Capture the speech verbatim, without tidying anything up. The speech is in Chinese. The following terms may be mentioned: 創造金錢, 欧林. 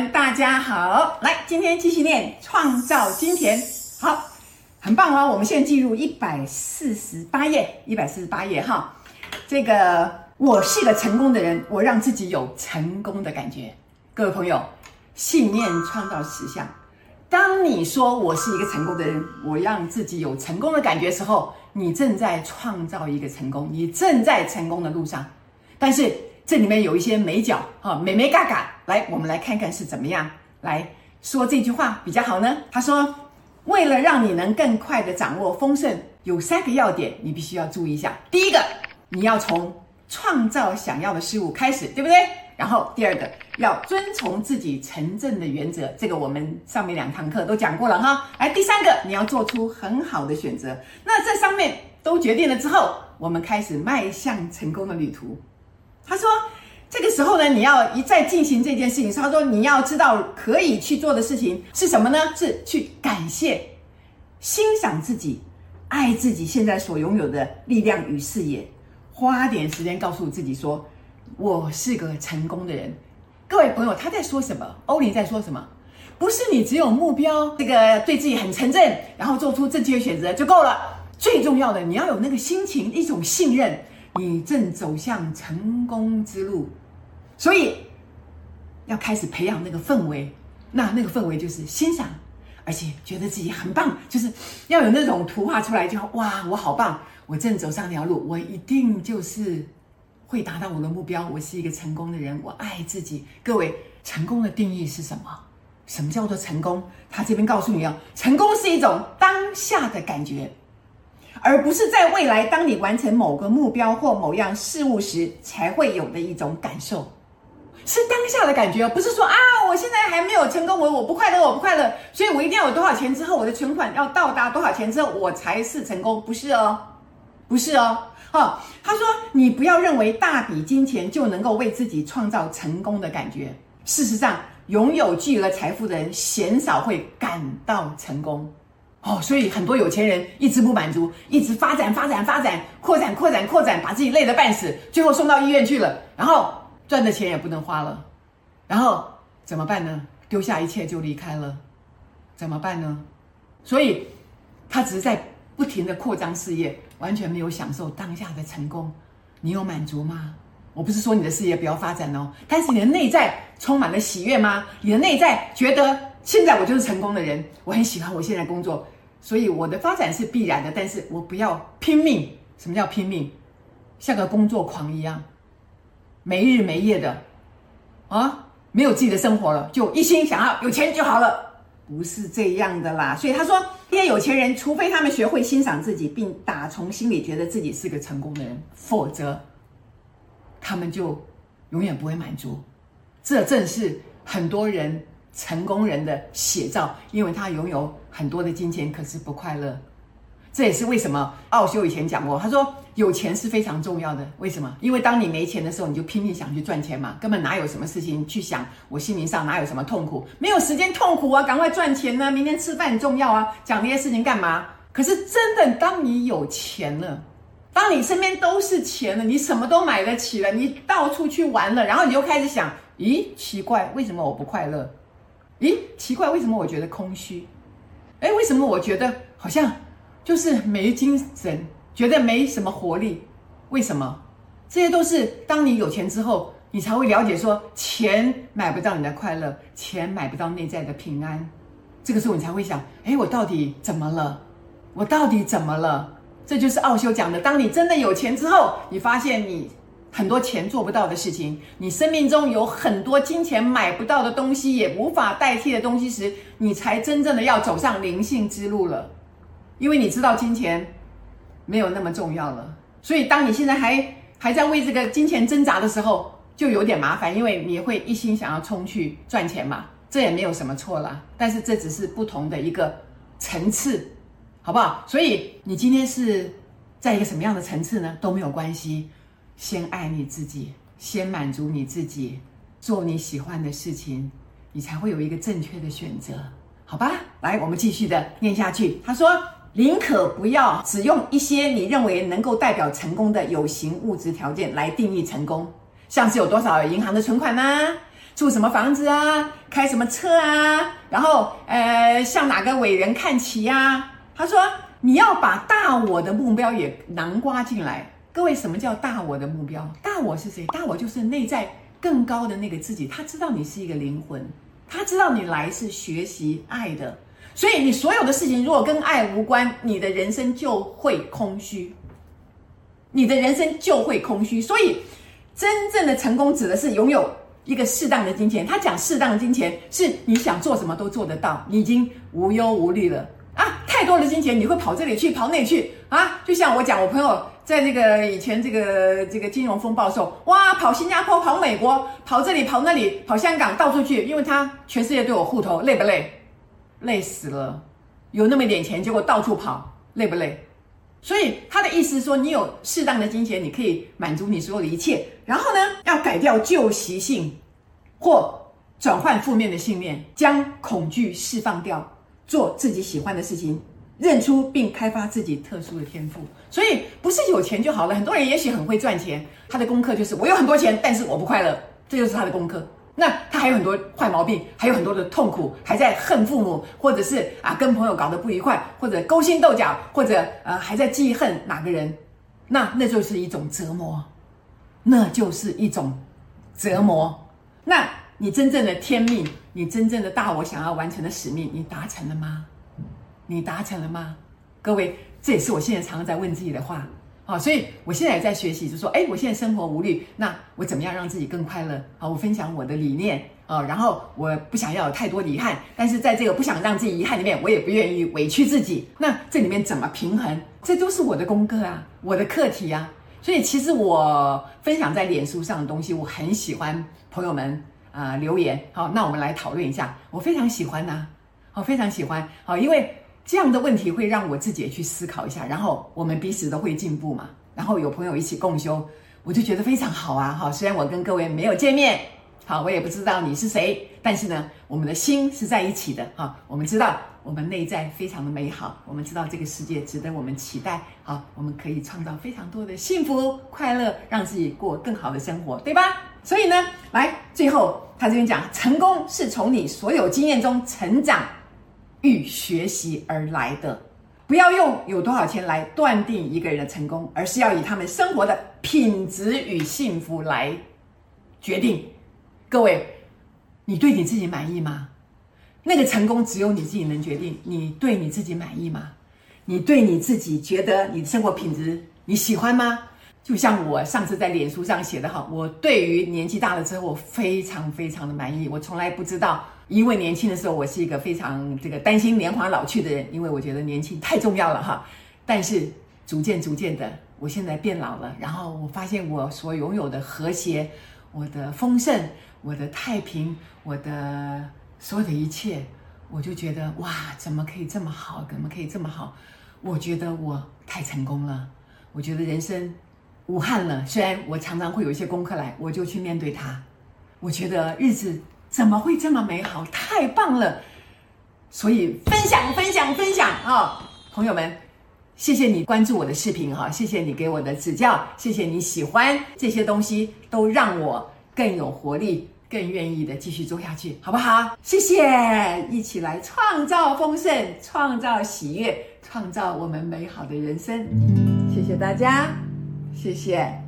们大家好，来，今天继续念创造金钱。好，很棒哦！我们现在进入一百四十八页， 一百四十八页哈。这个我是个成功的人，我让自己有成功的感觉。各位朋友，信念创造实相。当你说我是一个成功的人，我让自己有成功的感觉的时候，你正在创造一个成功，你正在成功的路上。但是这里面有一些眉角啊，眉眉嘎嘎，来，我们来看看是怎么样来说这句话比较好呢？他说，为了让你能更快的掌握丰盛，有三个要点你必须要注意一下。第一个，你要从创造想要的事物开始，对不对？然后第二个，要遵从自己成正的原则，这个我们上面两堂课都讲过了哈。来，第三个，你要做出很好的选择。那这上面都决定了之后，我们开始迈向成功的旅途。他说这个时候呢，你要一再进行这件事情。他说你要知道可以去做的事情是什么呢？是去感谢、欣赏自己、爱自己现在所拥有的力量与视野，花点时间告诉自己说，我是个成功的人。各位朋友，他在说什么？欧林在说什么？不是你只有目标，这个对自己很诚正，然后做出正确的选择就够了。最重要的，你要有那个心情，一种信任，你正走向成功之路，所以要开始培养那个氛围。那那个氛围就是欣赏，而且觉得自己很棒，就是要有那种图画出来，就哇，我好棒，我正走上那条路，我一定就是会达到我的目标，我是一个成功的人，我爱自己。各位，成功的定义是什么？什么叫做成功？他这边告诉你哦，成功是一种当下的感觉，而不是在未来当你完成某个目标或某样事物时才会有的一种感受，是当下的感觉。不是说啊，我现在还没有成功，我我不快乐，我不快乐，所以我一定要有多少钱之后，我的存款要到达多少钱之后，我才是成功。不是哦，不是哦。哦，他说你不要认为大笔金钱就能够为自己创造成功的感觉。事实上，拥有巨额财富的人鲜少会感到成功。哦，所以很多有钱人一直不满足，一直发展发展发展，扩展扩展扩展，把自己累得半死，最后送到医院去了，然后赚的钱也不能花了，然后怎么办呢？丢下一切就离开了，怎么办呢？所以他只是在不停的扩张事业，完全没有享受当下的成功。你有满足吗？我不是说你的事业不要发展哦，但是你的内在充满了喜悦吗？你的内在觉得现在我就是成功的人，我很喜欢我现在工作，所以我的发展是必然的，但是我不要拼命。什么叫拼命？像个工作狂一样，没日没夜的啊，没有自己的生活了，就一心想要有钱就好了，不是这样的啦。所以他说，这些有钱人，除非他们学会欣赏自己，并打从心里觉得自己是个成功的人，否则他们就永远不会满足。这正是很多人成功人的写照，因为他拥有很多的金钱，可是不快乐。这也是为什么奥修以前讲过，他说有钱是非常重要的。为什么？因为当你没钱的时候，你就拼命想去赚钱嘛，根本哪有什么事情去想，我心灵上哪有什么痛苦，没有时间痛苦啊，赶快赚钱啊，明天吃饭很重要啊，讲那些事情干嘛？可是真的，当你有钱了，当你身边都是钱了，你什么都买得起了，你到处去玩了，然后你就开始想，咦，奇怪，为什么我不快乐？咦，奇怪，为什么我觉得空虚？哎，为什么我觉得好像就是没精神，觉得没什么活力？为什么？这些都是当你有钱之后，你才会了解说，钱买不到你的快乐，钱买不到内在的平安。这个时候你才会想，哎，我到底怎么了？我到底怎么了？这就是奥修讲的，当你真的有钱之后，你发现你很多钱做不到的事情，你生命中有很多金钱买不到的东西，也无法代替的东西时，你才真正的要走上灵性之路了。因为你知道金钱没有那么重要了，所以当你现在还还在为这个金钱挣扎的时候，就有点麻烦，因为你会一心想要冲去赚钱嘛，这也没有什么错啦。但是这只是不同的一个层次，好不好？所以你今天是在一个什么样的层次呢？都没有关系。先爱你自己，先满足你自己，做你喜欢的事情，你才会有一个正确的选择，好吧？来，我们继续的念下去。他说，宁可不要只用一些你认为能够代表成功的有形物质条件来定义成功，像是有多少银行的存款啊，住什么房子啊，开什么车啊，然后呃向哪个伟人看齐啊。他说你要把大我的目标也囊括进来。各位，什么叫大我的目标？大我是谁？大我就是内在更高的那个自己，他知道你是一个灵魂，他知道你来是学习爱的，所以你所有的事情如果跟爱无关，你的人生就会空虚，你的人生就会空虚。所以真正的成功指的是拥有一个适当的金钱。他讲适当的金钱是你想做什么都做得到，你已经无忧无虑了啊！太多的金钱你会跑这里去跑那里去啊！就像我讲我朋友在这个以前这个这个金融风暴的时候，哇，跑新加坡跑美国跑这里跑那里跑香港到处去，因为他全世界都有户头，累不累？累死了。有那么一点钱结果到处跑，累不累？所以他的意思说你有适当的金钱，你可以满足你所有的一切。然后呢，要改掉旧习性或转换负面的信念，将恐惧释放掉，做自己喜欢的事情，认出并开发自己特殊的天赋。所以不是有钱就好了，很多人也许很会赚钱，他的功课就是我有很多钱但是我不快乐，这就是他的功课。那他还有很多坏毛病，还有很多的痛苦，还在恨父母，或者是啊跟朋友搞得不愉快，或者勾心斗角，或者呃还在记恨哪个人，那那就是一种折磨，那就是一种折磨。那你真正的天命，你真正的大我想要完成的使命，你达成了吗？你达成了吗？各位，这也是我现在常常在问自己的话。好，所以我现在也在学习，就说，哎，我现在生活无虑，那我怎么样让自己更快乐？好，我分享我的理念啊、哦，然后我不想要有太多遗憾，但是在这个不想让自己遗憾里面，我也不愿意委屈自己。那这里面怎么平衡？这都是我的功课啊，我的课题啊。所以其实我分享在脸书上的东西，我很喜欢朋友们啊、呃、留言。好，那我们来讨论一下，我非常喜欢啊，好，非常喜欢，好，因为这样的问题会让我自己也去思考一下，然后我们彼此都会进步嘛，然后有朋友一起共修，我就觉得非常好啊。好，虽然我跟各位没有见面，好，我也不知道你是谁，但是呢我们的心是在一起的啊，我们知道我们内在非常的美好，我们知道这个世界值得我们期待啊，我们可以创造非常多的幸福快乐，让自己过更好的生活，对吧？所以呢，来，最后他这边讲，成功是从你所有经验中成长与学习而来的，不要用有多少钱来断定一个人的成功，而是要以他们生活的品质与幸福来决定。各位，你对你自己满意吗？那个成功只有你自己能决定。你对你自己满意吗？你对你自己觉得你的生活品质你喜欢吗？就像我上次在脸书上写的哈，我对于年纪大了之后我非常非常的满意。我从来不知道，因为年轻的时候我是一个非常这个担心年华老去的人，因为我觉得年轻太重要了哈。但是逐渐逐渐的，我现在变老了，然后我发现我所拥有的和谐，我的丰盛，我的太平，我的所有的一切，我就觉得哇，怎么可以这么好，怎么可以这么好，我觉得我太成功了，我觉得人生无憾了。虽然我常常会有一些功课来，我就去面对它，我觉得日子怎么会这么美好，太棒了。所以分享分享分享啊、哦！朋友们，谢谢你关注我的视频哈、哦，谢谢你给我的指教，谢谢你喜欢这些东西，都让我更有活力，更愿意的继续做下去，好不好？谢谢，一起来创造丰盛，创造喜悦，创造我们美好的人生。谢谢大家，谢谢。